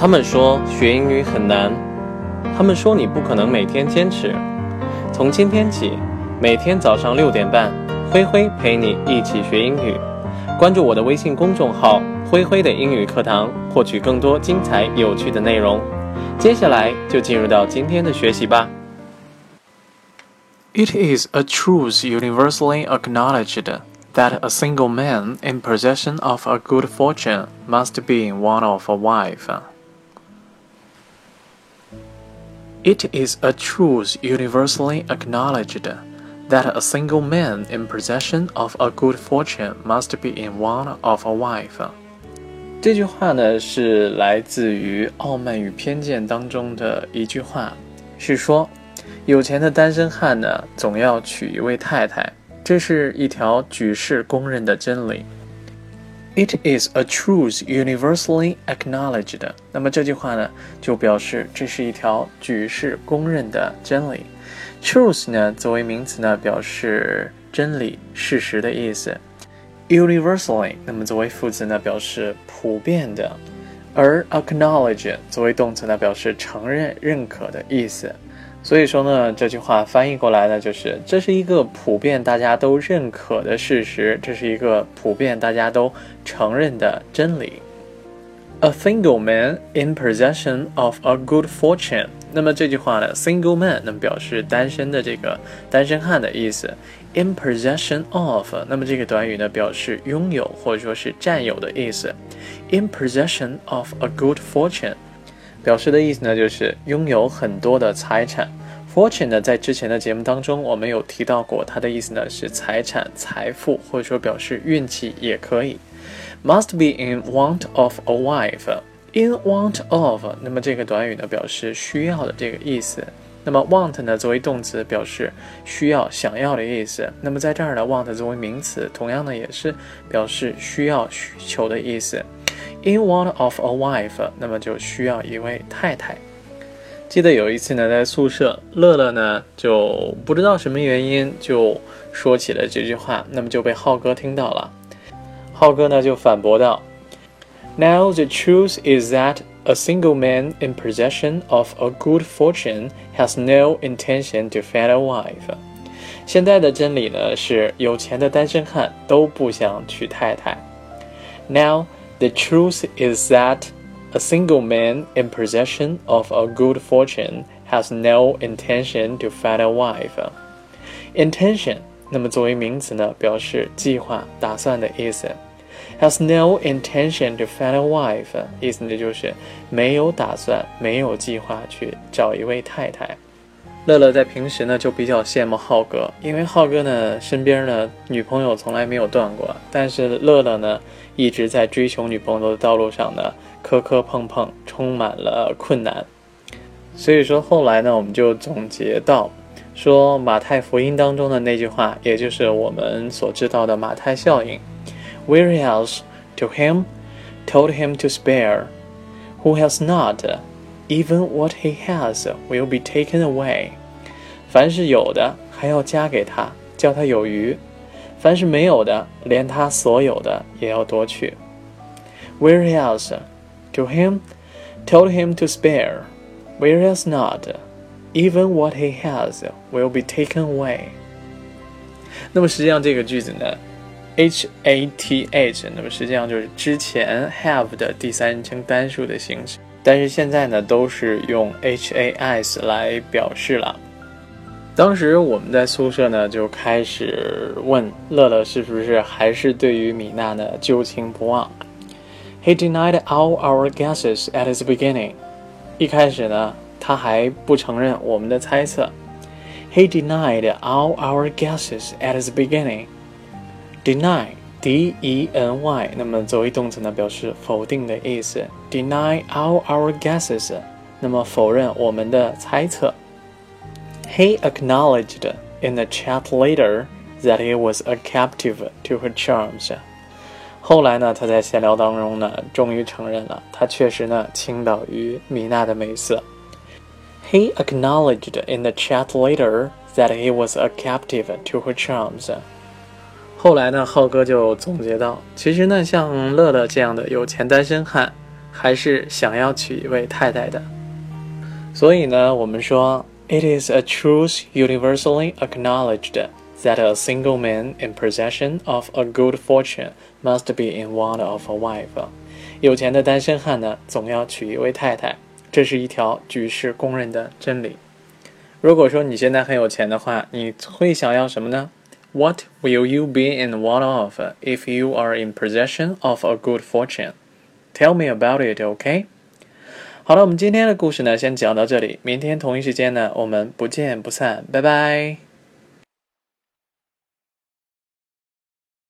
他们说学英语很难，他们说你不可能每天坚持。从今天起，每天早上6点半，灰灰陪你一起学英语。关注我的微信公众号灰灰的英语课堂，获取更多精彩有趣的内容。接下来就进入到今天的学习吧。It is a truth universally acknowledged that a single man in possession of a good fortune must be one of a wife. It is a truth universally acknowledged that a single man in possession of a good fortune must be in one of a wife. 这句话呢是来自于《傲慢与偏见》当中的一句话，是说有钱的单身汉呢总要娶一位太太，这是一条举世公认的真理。It is a truth universally acknowledged. 那么这句话呢就表示这是一条举世公认的真理。Truth 呢作为名词呢表示真理、事实的意思。Universally 那么作为副词呢表示普遍的，而 acknowledge 作为动词呢表示承认、认可的意思。所以说呢，这句话翻译过来呢，就是这是一个普遍大家都认可的事实，这是一个普遍大家都承认的真理。A single man in possession of a good fortune。 那么这句话呢 single man 那么表示单身的这个单身汉的意思， in possession of 那么这个短语呢表示拥有或者说是占有的意思。 in possession of a good fortune表示的意思呢就是拥有很多的财产。 fortune 呢在之前的节目当中我们有提到过，它的意思呢是财产、财富，或者说表示运气也可以。 must be in want of a wife. in want of 那么这个短语呢表示需要的这个意思。那么 want 呢作为动词表示需要、想要的意思。那么在这儿呢 want 作为名词同样呢也是表示需要、需求的意思。In want of a wife， 那么就需要一位太太。记得有一次呢，在宿舍，乐乐呢就不知道什么原因就说起了这句话，那么就被浩哥听到了。浩哥呢就反驳道 ：“Now the truth is that a single man in possession of a good fortune has no intention to find a wife。”现在的真理呢是，有钱的单身汉都不想娶太太。Now。The truth is that a single man in possession of a good fortune has no intention to find a wife. Intention 那么作为名词呢表示计划、打算的意思。Has no intention to find a wife 意思呢就是没有打算、没有计划去找一位太太。乐乐在平时呢就比较羡慕浩哥，因为浩哥呢身边呢女朋友从来没有断过，但是乐乐呢一直在追求女朋友的道路上呢磕磕碰碰，充满了困难。所以说后来呢我们就总结到说，马太福音当中的那句话，也就是我们所知道的马太效应， Whereas to him told him to spare, who has not even what he has will be taken away. 凡是有的还要加给他，叫他有余；凡是没有的，连他所有的也要夺去。Whereas to him told him to spare, whereas not, even what he has will be taken away. 那么实际上这个句子呢HATH 那么实际上就是之前 have 的第三人称单数的形式，但是现在呢都是用 HAS 来表示了。当时我们在宿舍呢就开始问乐乐是不是还是对于米娜呢旧情不忘。He denied all our guesses at the beginning. 一开始呢他还不承认我们的猜测。He denied all our guesses at the beginning. Deny D-E-N-Y 那么作为动词呢表示否定的意思。Deny all our guesses 那么否认我们的猜测。He acknowledged in a chat later that he was a captive to her charms. 后来呢他在闲聊当中呢终于承认了他确实呢倾倒于米娜的美色。He acknowledged in a chat later that he was a captive to her charms.后来呢浩哥就总结到，其实呢像乐乐这样的有钱单身汉还是想要娶一位太太的。所以呢，我们说 It is a truth universally acknowledged that a single man in possession of a good fortune must be in want of a wife. 有钱的单身汉呢，总要娶一位太太，这是一条举世公认的真理。如果说你现在很有钱的话，你会想要什么呢？ What will you be in want of if you are in possession of a good fortune? Tell me about it, okay? 好了，我们今天的故事呢，先讲到这里。明天同一时间呢，我们不见不散，拜拜。